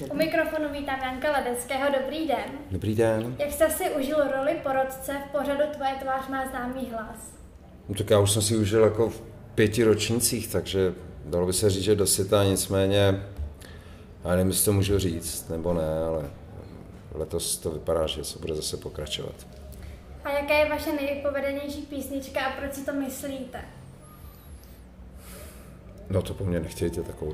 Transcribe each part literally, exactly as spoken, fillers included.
U mikrofonu vítám Janka Ledeckého. Dobrý den. Dobrý den. Jak jste si užil roli porotce v pořadu Tvoje tvář má známý hlas? No, tak já už jsem si užil jako v pěti ročnících, takže dalo by se říct, že dosyta, nicméně, já nevím, jestli to můžu říct, nebo ne, ale letos to vypadá, že se bude zase pokračovat. A jaká je vaše nejpovedenější písnička a proč si to myslíte? No to po mně nechtějte takovou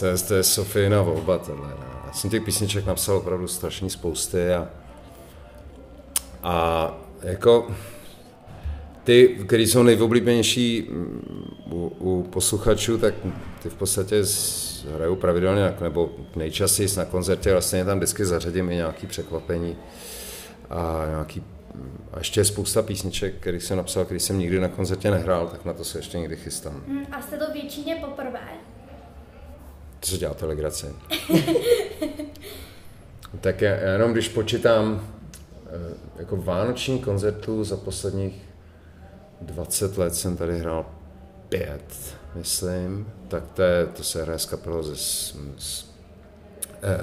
věc. To je Sofína volba, tenhle. Já jsem těch písniček napsal opravdu strašný spousty a, a jako ty, které jsou nejoblíbenější u, u posluchačů, tak ty v podstatě hrajou pravidelně, nebo nejčastěji na koncertě, vlastně tam vždycky zařadím i nějaké překvapení a nějaký. A ještě je spousta písniček, kterých jsem napsal, který jsem nikdy na koncertě nehrál, tak na to se ještě někdy chystám. Hmm, a jste to většině poprvé? To se děláte legraci. Tak já, já jenom když počítám jako vánoční koncertů za posledních dvacet let jsem tady hrál pět, myslím. Tak to, je, to se hraje s kapelou se, se,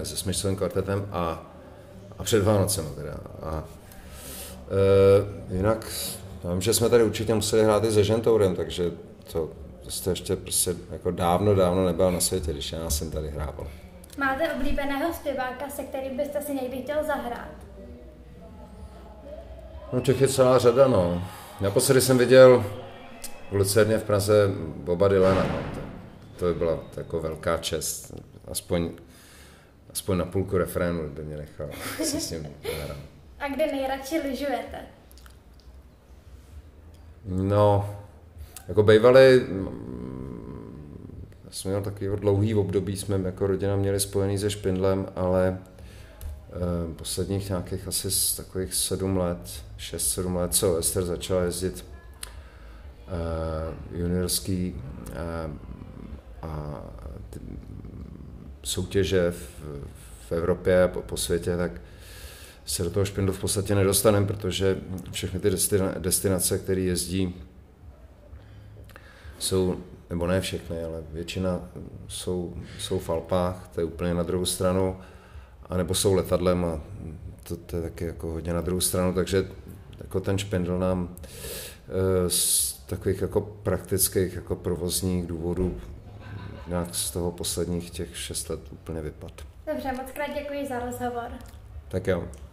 se smyčcovým kvartetem a, a před Vánocema teda. A, Uh, jinak, já vím, že jsme tady určitě museli hrát i se Žentourem, takže to, to jste ještě prostě jako dávno, dávno nebyl na světě, když já jsem tady hrával. Máte oblíbeného zpěváka, se kterým byste si někdy chtěl zahrát? No těch je celá řada, no. Naposledy jsem viděl v Lucerně v Praze Boba Dylana, no. to, to by byla jako velká čest, aspoň, aspoň na půlku refrénu by mě nechal, si s ním zahrál. A kde nejradši lyžujete? No, jako bývali, já jsem měl takový dlouhý období, jsme jako rodina měli spojený se Špindlem, ale eh, posledních nějakých asi z takových sedm let, šest, sedm let, co Ester začala jezdit eh, juniorský eh, a ty, soutěže v, v Evropě a po, po světě, tak se do toho Špindlu v podstatě nedostaneme, protože všechny ty destinace, které jezdí, jsou, nebo ne všechny, ale většina jsou, jsou v Alpách, to je úplně na druhou stranu, anebo jsou letadlem a to, to je taky jako hodně na druhou stranu, takže jako ten Špindl nám z takových jako praktických, jako provozních důvodů nějak z toho posledních těch šest let úplně vypadl. Dobře, moc krát děkuji za rozhovor. Tak jo.